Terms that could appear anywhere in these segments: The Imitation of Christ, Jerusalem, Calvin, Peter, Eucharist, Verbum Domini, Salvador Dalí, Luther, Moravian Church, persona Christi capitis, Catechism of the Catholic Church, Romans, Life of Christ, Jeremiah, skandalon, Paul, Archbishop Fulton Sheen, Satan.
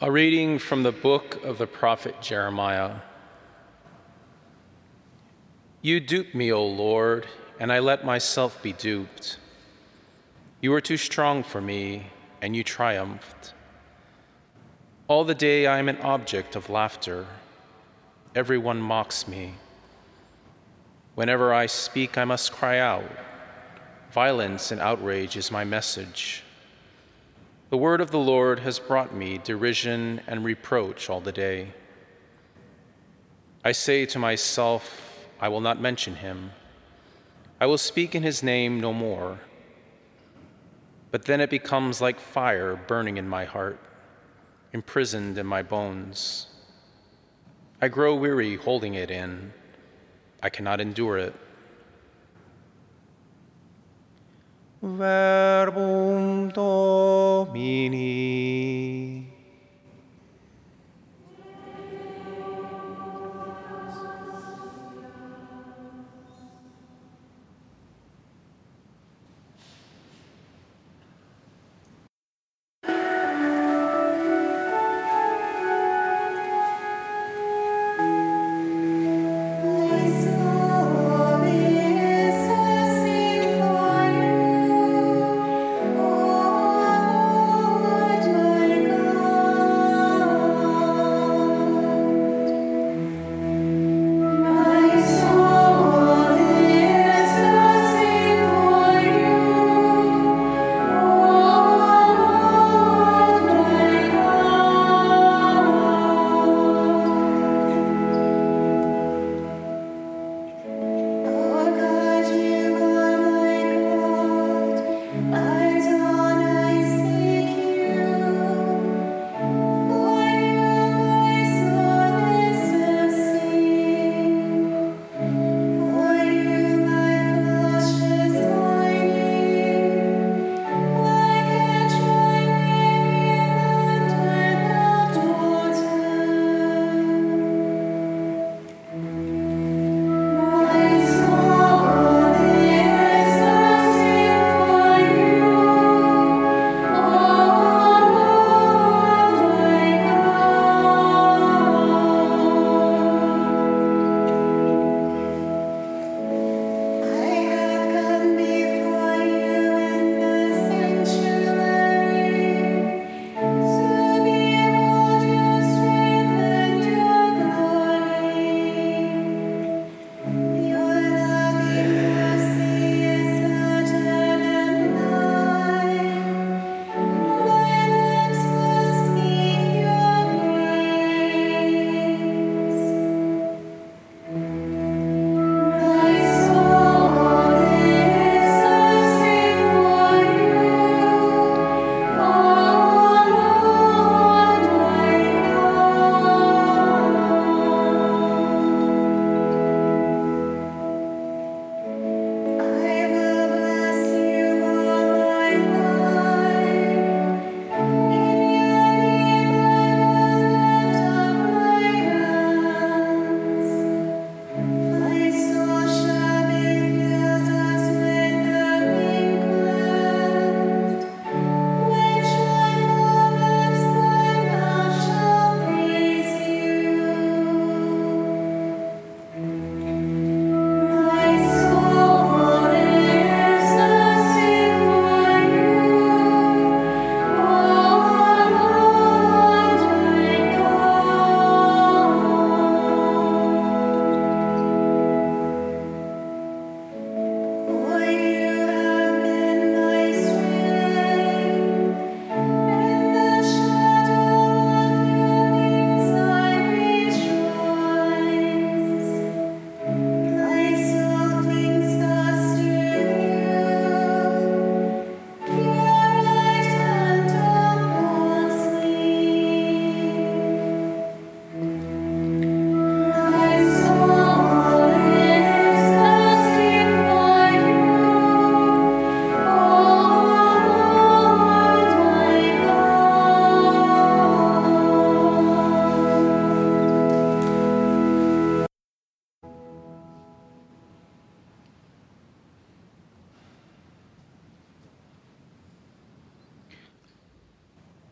A reading from the book of the prophet Jeremiah. You duped me, O Lord, and I let myself be duped. You were too strong for me, and you triumphed. All the day I am an object of laughter. Everyone mocks me. Whenever I speak, I must cry out. Violence and outrage is my message. The word of the Lord has brought me derision and reproach all the day. I say to myself, I will not mention him. I will speak in his name no more. But then it becomes like fire burning in my heart, imprisoned in my bones. I grow weary holding it in. I cannot endure it. Verbum Domini.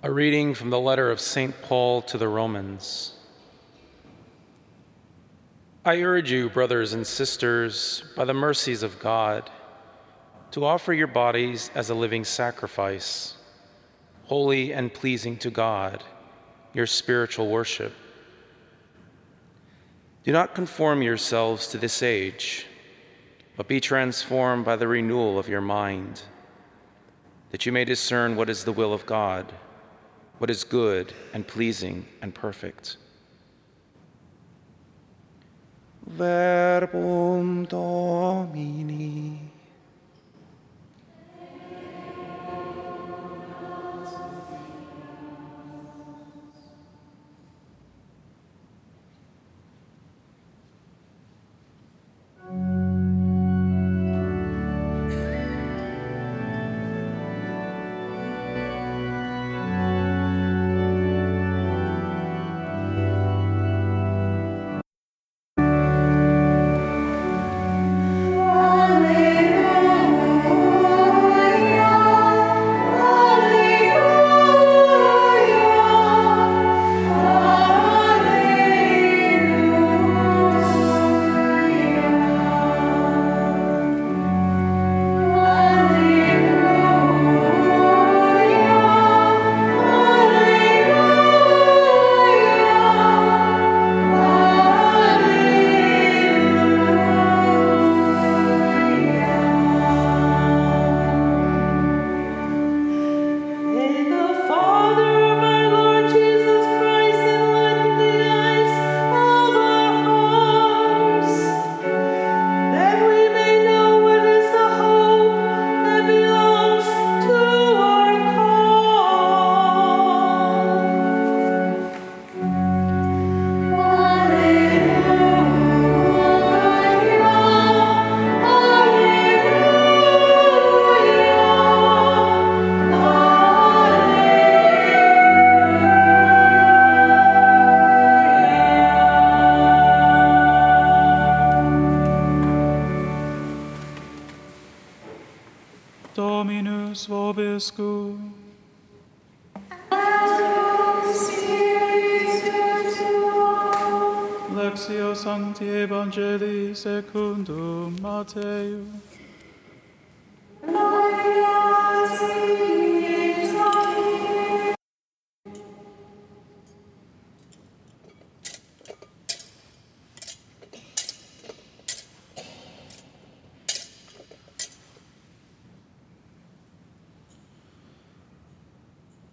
A reading from the letter of St. Paul to the Romans. I urge you, brothers and sisters, by the mercies of God, to offer your bodies as a living sacrifice, holy and pleasing to God, your spiritual worship. Do not conform yourselves to this age, but be transformed by the renewal of your mind, that you may discern what is the will of God, what is good and pleasing and perfect. Verbum Domini.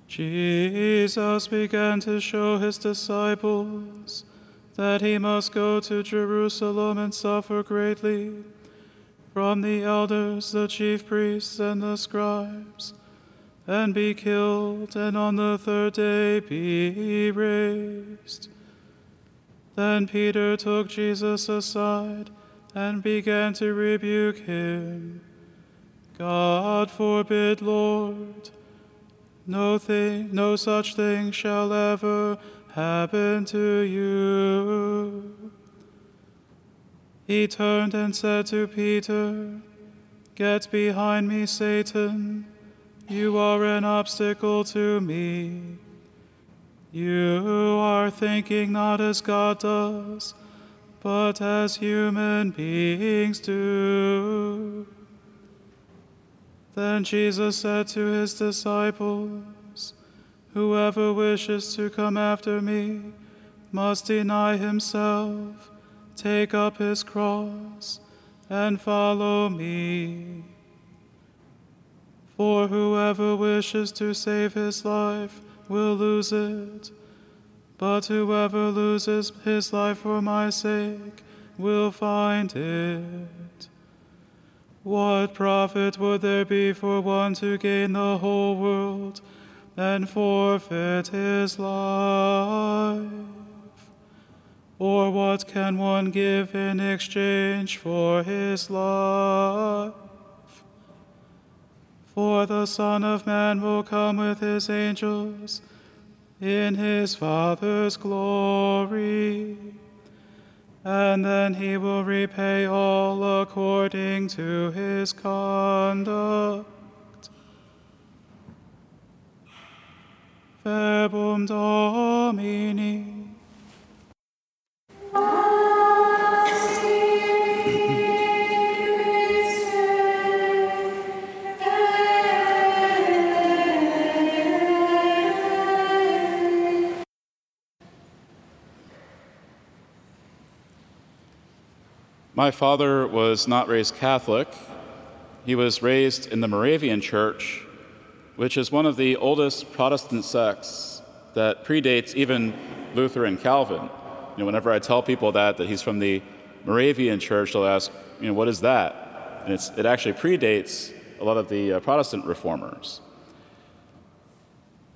Jesus began to show his disciples that he must go to Jerusalem and suffer greatly from the elders, the chief priests, and the scribes, and be killed, and on the third day be raised. Then Peter took Jesus aside and began to rebuke him. God forbid, Lord. No such thing shall ever happen to you. He turned and said to Peter, Get behind me, Satan. You are an obstacle to me. You are thinking not as God does, but as human beings do. Then Jesus said to his disciples, Whoever wishes to come after me must deny himself, take up his cross, and follow me. For whoever wishes to save his life will lose it, but whoever loses his life for my sake will find it. What profit would there be for one to gain the whole world and forfeit his life? Or what can one give in exchange for his life? For the Son of Man will come with his angels in his Father's glory. And then he will repay all according to his conduct. verbum Domini. My father was not raised Catholic. He was raised in the Moravian Church, which is one of the oldest Protestant sects that predates even Luther and Calvin. Whenever I tell people that he's from the Moravian Church, they'll ask, what is that? And it actually predates a lot of the Protestant reformers.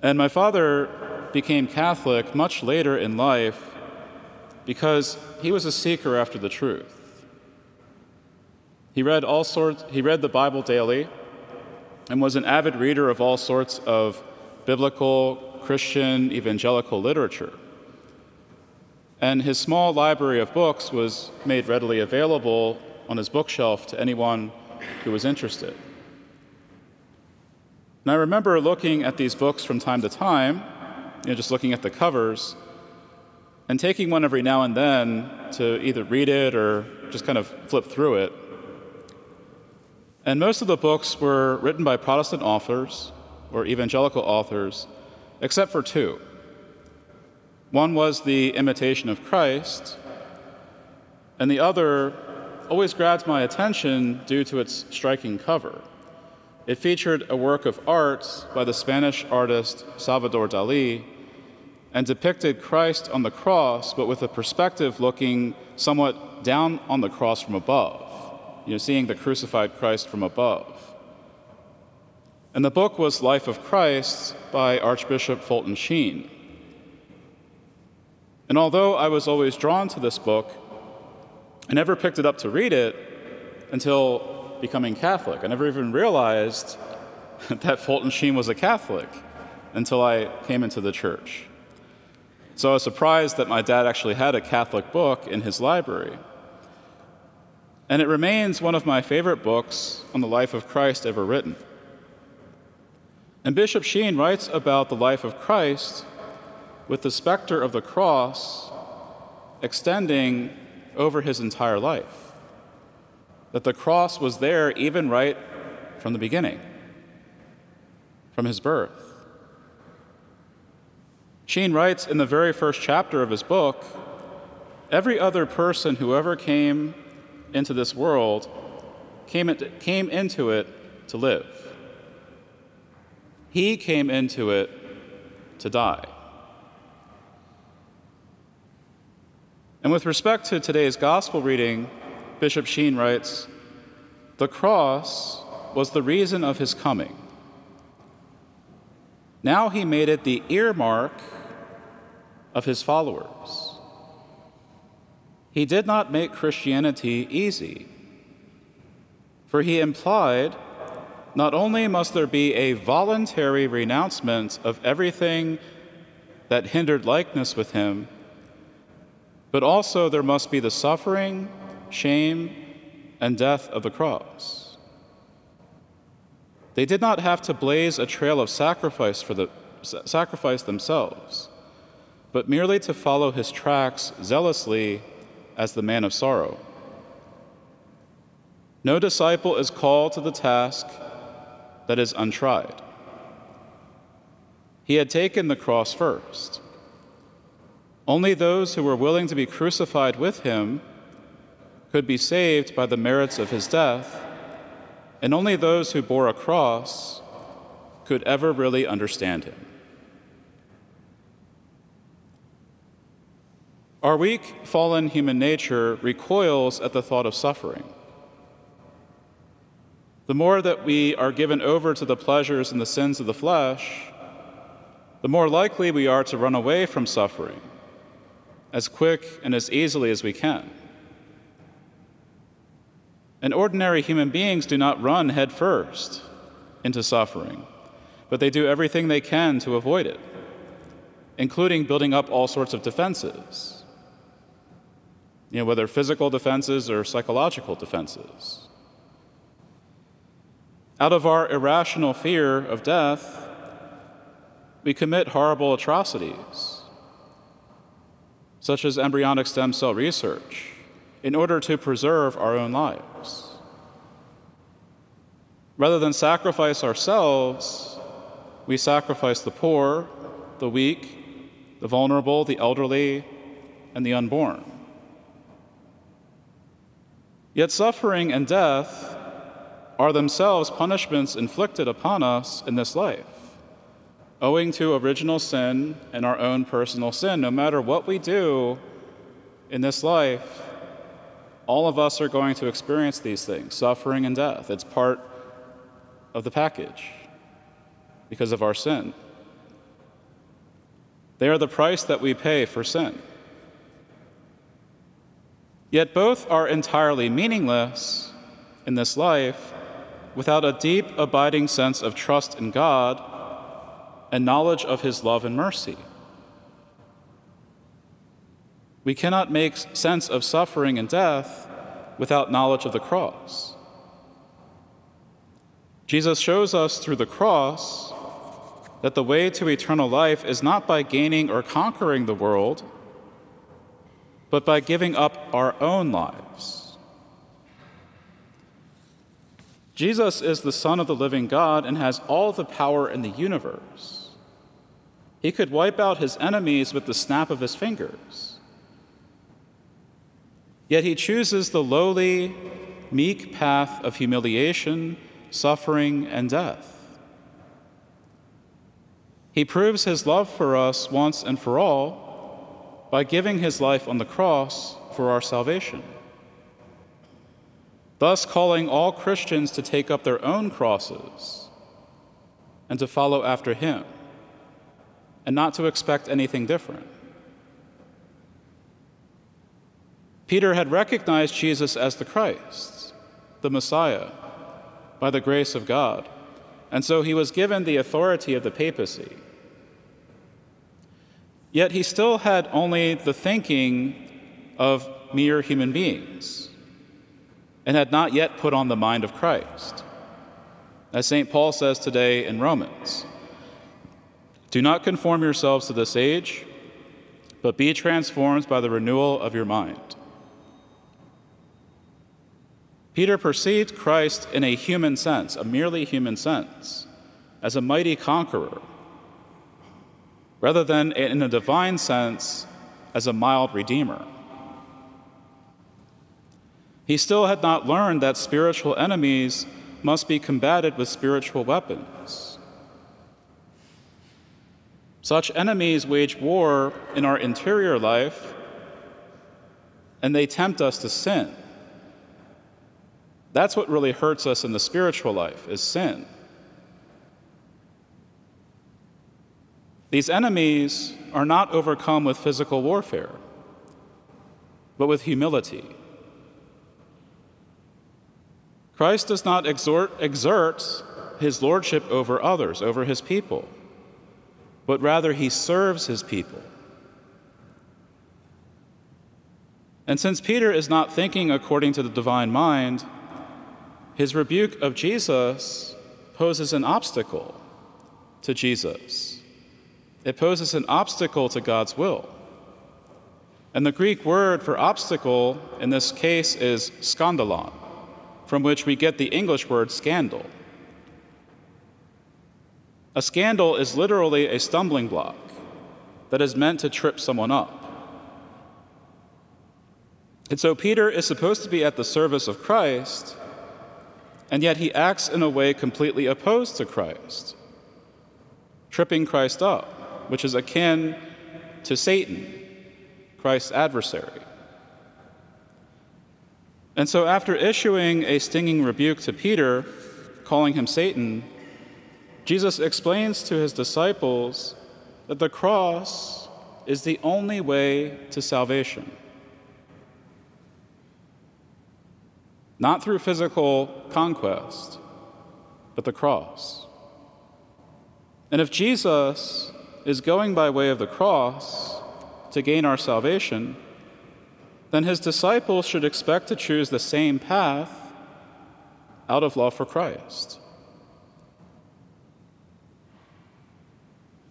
And my father became Catholic much later in life because he was a seeker after the truth. He read the Bible daily and was an avid reader of all sorts of biblical, Christian, evangelical literature. And his small library of books was made readily available on his bookshelf to anyone who was interested. And I remember looking at these books from time to time, just looking at the covers, and taking one every now and then to either read it or just kind of flip through it. And most of the books were written by Protestant authors or evangelical authors, except for two. One was The Imitation of Christ, and the other always grabbed my attention due to its striking cover. It featured a work of art by the Spanish artist Salvador Dalí and depicted Christ on the cross, but with a perspective looking somewhat down on the cross from above. Seeing the crucified Christ from above. And the book was Life of Christ by Archbishop Fulton Sheen. And although I was always drawn to this book, I never picked it up to read it until becoming Catholic. I never even realized that Fulton Sheen was a Catholic until I came into the church. So I was surprised that my dad actually had a Catholic book in his library. And it remains one of my favorite books on the life of Christ ever written. And Bishop Sheen writes about the life of Christ with the specter of the cross extending over his entire life. That the cross was there even right from the beginning, from his birth. Sheen writes in the very first chapter of his book, every other person who ever came into this world, came into it to live. He came into it to die. And with respect to today's gospel reading, Bishop Sheen writes, the cross was the reason of his coming. Now he made it the earmark of his followers. He did not make Christianity easy, for he implied not only must there be a voluntary renouncement of everything that hindered likeness with him, but also there must be the suffering, shame, and death of the cross. They did not have to blaze a trail of sacrifice for the sacrifice themselves, but merely to follow his tracks zealously as the man of sorrow. No disciple is called to the task that is untried. He had taken the cross first. Only those who were willing to be crucified with him could be saved by the merits of his death, and only those who bore a cross could ever really understand him. Our weak, fallen human nature recoils at the thought of suffering. The more that we are given over to the pleasures and the sins of the flesh, the more likely we are to run away from suffering as quick and as easily as we can. And ordinary human beings do not run headfirst into suffering, but they do everything they can to avoid it, including building up all sorts of defenses. Whether physical defenses or psychological defenses. Out of our irrational fear of death, we commit horrible atrocities, such as embryonic stem cell research, in order to preserve our own lives. Rather than sacrifice ourselves, we sacrifice the poor, the weak, the vulnerable, the elderly, and the unborn. Yet suffering and death are themselves punishments inflicted upon us in this life, owing to original sin and our own personal sin. No matter what we do in this life, all of us are going to experience these things, suffering and death. It's part of the package because of our sin. They are the price that we pay for sin. Yet both are entirely meaningless in this life without a deep, abiding sense of trust in God and knowledge of his love and mercy. We cannot make sense of suffering and death without knowledge of the cross. Jesus shows us through the cross that the way to eternal life is not by gaining or conquering the world, but by giving up our own lives. Jesus is the Son of the living God and has all the power in the universe. He could wipe out his enemies with the snap of his fingers. Yet he chooses the lowly, meek path of humiliation, suffering, and death. He proves his love for us once and for all by giving his life on the cross for our salvation, thus calling all Christians to take up their own crosses and to follow after him, and not to expect anything different. Peter had recognized Jesus as the Christ, the Messiah, by the grace of God, and so he was given the authority of the papacy. Yet he still had only the thinking of mere human beings and had not yet put on the mind of Christ. As St. Paul says today in Romans, "Do not conform yourselves to this age, but be transformed by the renewal of your mind." Peter perceived Christ in a human sense, a merely human sense, as a mighty conqueror, rather than in a divine sense as a mild redeemer. He still had not learned that spiritual enemies must be combated with spiritual weapons. Such enemies wage war in our interior life, and they tempt us to sin. That's what really hurts us in the spiritual life, is sin. These enemies are not overcome with physical warfare, but with humility. Christ does not exert his lordship over others, over his people, but rather he serves his people. And since Peter is not thinking according to the divine mind, his rebuke of Jesus poses an obstacle to Jesus. It poses an obstacle to God's will. And the Greek word for obstacle in this case is skandalon, from which we get the English word scandal. A scandal is literally a stumbling block that is meant to trip someone up. And so Peter is supposed to be at the service of Christ, and yet he acts in a way completely opposed to Christ, tripping Christ up, which is akin to Satan, Christ's adversary. And so after issuing a stinging rebuke to Peter, calling him Satan, Jesus explains to his disciples that the cross is the only way to salvation. Not through physical conquest, but the cross. And if Jesus is going by way of the cross to gain our salvation, then his disciples should expect to choose the same path out of love for Christ.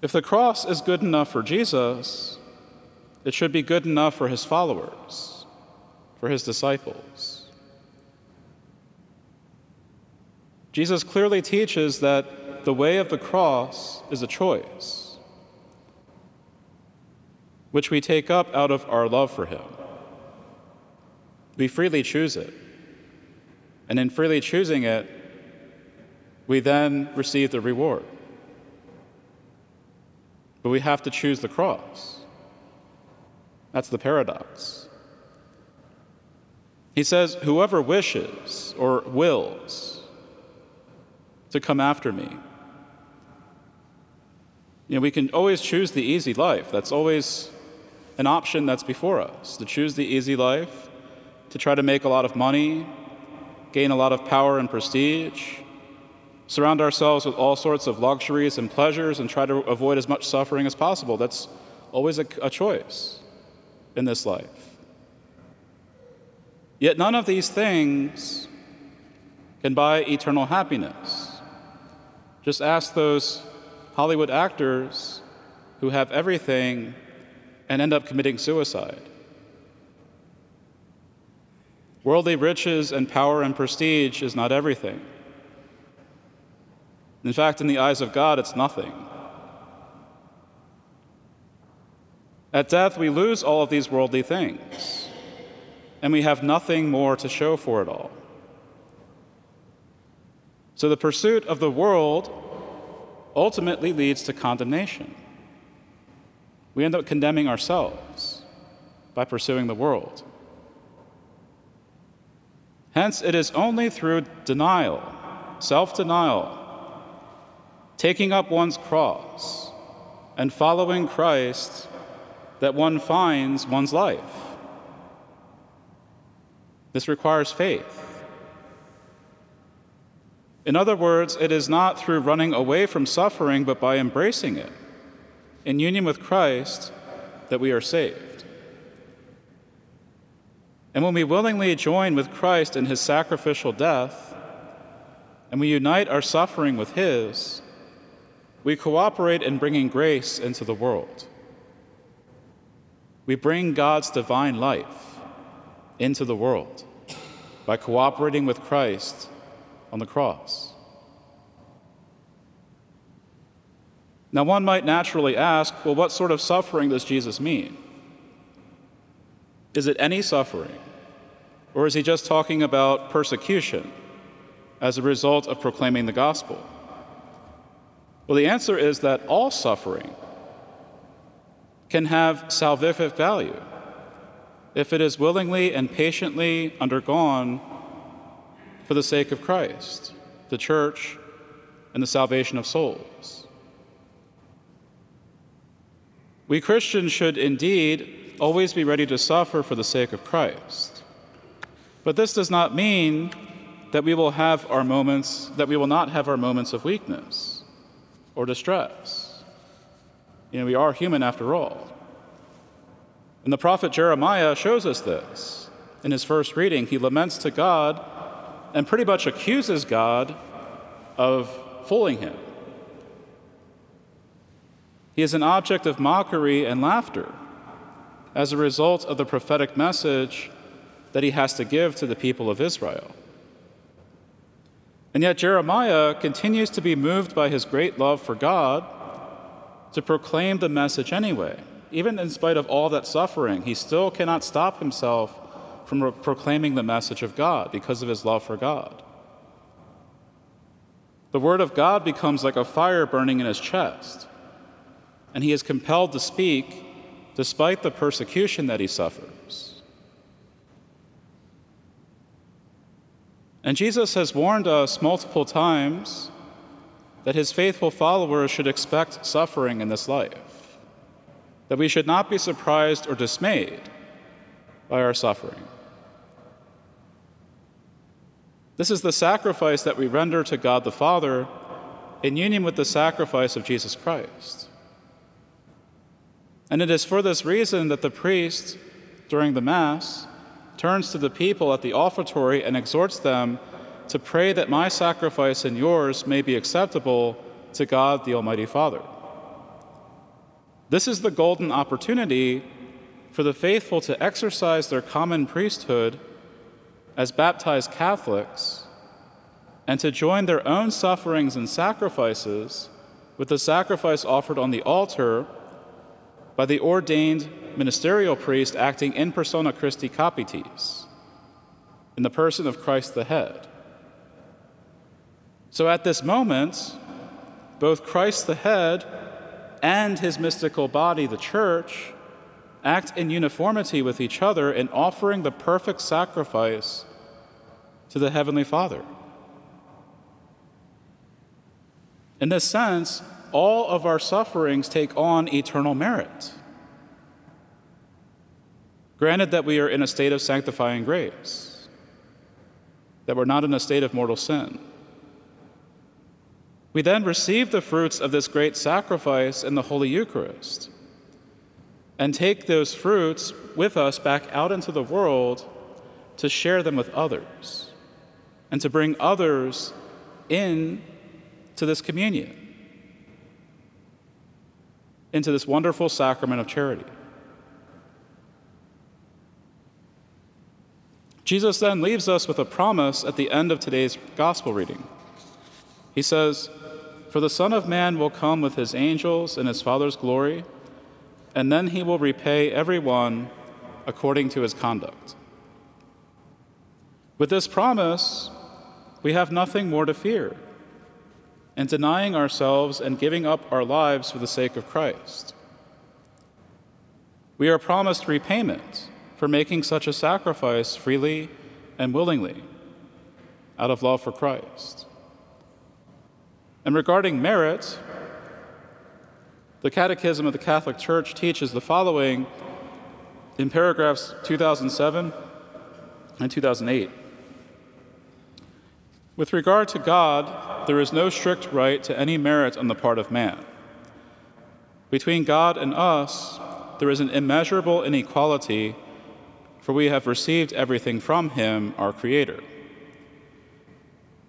If the cross is good enough for Jesus, it should be good enough for his followers, for his disciples. Jesus clearly teaches that the way of the cross is a choice, which we take up out of our love for him. We freely choose it, and in freely choosing it, we then receive the reward. But we have to choose the cross. That's the paradox. He says, whoever wishes or wills to come after me. You know, we can always choose the easy life. That's always an option that's before us, to choose the easy life, to try to make a lot of money, gain a lot of power and prestige, surround ourselves with all sorts of luxuries and pleasures and try to avoid as much suffering as possible. That's always a choice in this life. Yet none of these things can buy eternal happiness. Just ask those Hollywood actors who have everything and end up committing suicide. Worldly riches and power and prestige is not everything. In fact, in the eyes of God, it's nothing. At death, we lose all of these worldly things, and we have nothing more to show for it all. So the pursuit of the world ultimately leads to condemnation. We end up condemning ourselves by pursuing the world. Hence, it is only through denial, self-denial, taking up one's cross and following Christ that one finds one's life. This requires faith. In other words, it is not through running away from suffering, but by embracing it, in union with Christ, that we are saved. And when we willingly join with Christ in his sacrificial death, and we unite our suffering with his, we cooperate in bringing grace into the world. We bring God's divine life into the world by cooperating with Christ on the cross. Now, one might naturally ask, well, what sort of suffering does Jesus mean? Is it any suffering? Or is he just talking about persecution as a result of proclaiming the gospel? Well, the answer is that all suffering can have salvific value if it is willingly and patiently undergone for the sake of Christ, the church, and the salvation of souls. We Christians should indeed always be ready to suffer for the sake of Christ. But this does not mean that we will not have our moments of weakness or distress. You know, we are human after all. And the prophet Jeremiah shows us this. In his first reading, he laments to God and pretty much accuses God of fooling him. He is an object of mockery and laughter as a result of the prophetic message that he has to give to the people of Israel. And yet Jeremiah continues to be moved by his great love for God to proclaim the message anyway. Even in spite of all that suffering, he still cannot stop himself from proclaiming the message of God because of his love for God. The word of God becomes like a fire burning in his chest, and he is compelled to speak despite the persecution that he suffers. And Jesus has warned us multiple times that his faithful followers should expect suffering in this life, that we should not be surprised or dismayed by our suffering. This is the sacrifice that we render to God the Father in union with the sacrifice of Jesus Christ. And it is for this reason that the priest, during the Mass, turns to the people at the offertory and exhorts them to pray that my sacrifice and yours may be acceptable to God the Almighty Father. This is the golden opportunity for the faithful to exercise their common priesthood as baptized Catholics and to join their own sufferings and sacrifices with the sacrifice offered on the altar by the ordained ministerial priest acting in persona Christi capitis, in the person of Christ the head. So at this moment, both Christ the head and his mystical body, the Church, act in uniformity with each other in offering the perfect sacrifice to the Heavenly Father. In this sense, all of our sufferings take on eternal merit. Granted that we are in a state of sanctifying grace, that we're not in a state of mortal sin. We then receive the fruits of this great sacrifice in the Holy Eucharist and take those fruits with us back out into the world to share them with others and to bring others in to this communion, into this wonderful sacrament of charity. Jesus then leaves us with a promise at the end of today's gospel reading. He says, "For the Son of Man will come with his angels in his Father's glory, and then he will repay everyone according to his conduct." With this promise, we have nothing more to fear in denying ourselves and giving up our lives for the sake of Christ. We are promised repayment for making such a sacrifice freely and willingly out of love for Christ. And regarding merit, the Catechism of the Catholic Church teaches the following in paragraphs 2007 and 2008. With regard to God, there is no strict right to any merit on the part of man. Between God and us, there is an immeasurable inequality, for we have received everything from him, our Creator.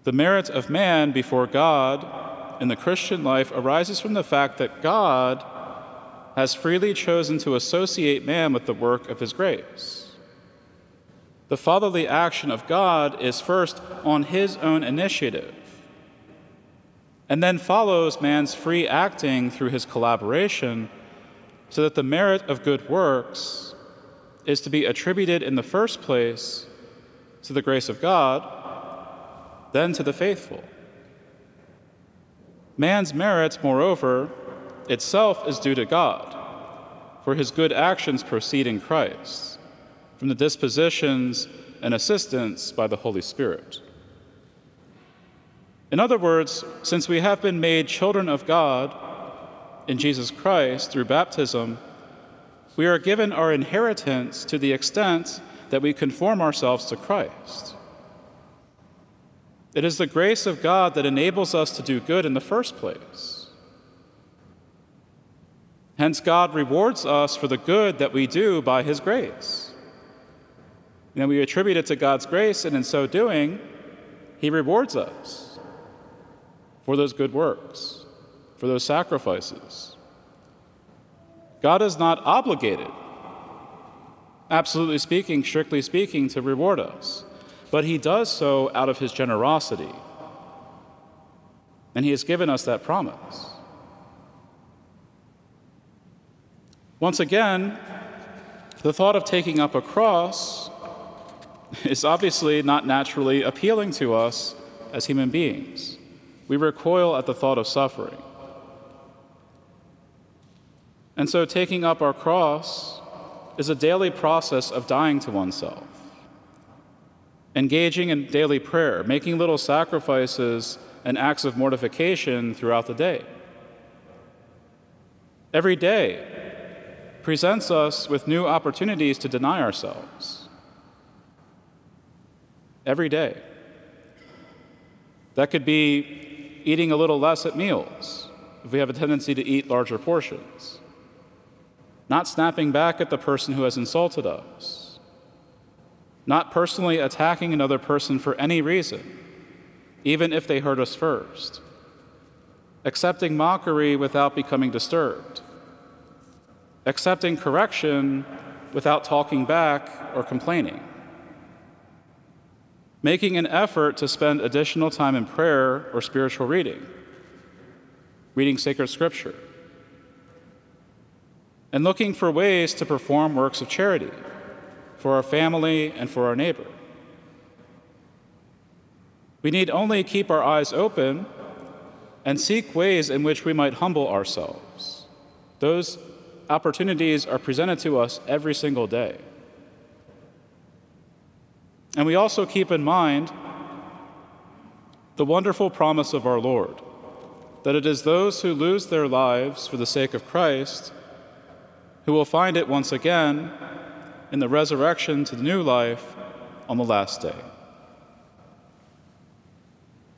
The merit of man before God in the Christian life arises from the fact that God has freely chosen to associate man with the work of his grace. The fatherly action of God is first on his own initiative, and then follows man's free acting through his collaboration, so that the merit of good works is to be attributed in the first place to the grace of God, then to the faithful. Man's merit, moreover, itself is due to God, for his good actions proceed in Christ, from the dispositions and assistance by the Holy Spirit. In other words, since we have been made children of God in Jesus Christ through baptism, we are given our inheritance to the extent that we conform ourselves to Christ. It is the grace of God that enables us to do good in the first place. Hence, God rewards us for the good that we do by his grace. And we attribute it to God's grace, and in so doing, he rewards us for those good works, for those sacrifices. God is not obligated, absolutely speaking, strictly speaking, to reward us, but he does so out of his generosity, and he has given us that promise. Once again, the thought of taking up a cross is obviously not naturally appealing to us as human beings. We recoil at the thought of suffering. And so taking up our cross is a daily process of dying to oneself, engaging in daily prayer, making little sacrifices and acts of mortification throughout the day. Every day presents us with new opportunities to deny ourselves. Every day. That could be eating a little less at meals, if we have a tendency to eat larger portions. Not snapping back at the person who has insulted us, not personally attacking another person for any reason, even if they hurt us first, accepting mockery without becoming disturbed, accepting correction without talking back or complaining, making an effort to spend additional time in prayer or spiritual reading, reading sacred scripture, and looking for ways to perform works of charity for our family and for our neighbor. We need only keep our eyes open and seek ways in which we might humble ourselves. Those opportunities are presented to us every single day. And we also keep in mind the wonderful promise of our Lord, that it is those who lose their lives for the sake of Christ who will find it once again in the resurrection to the new life on the last day.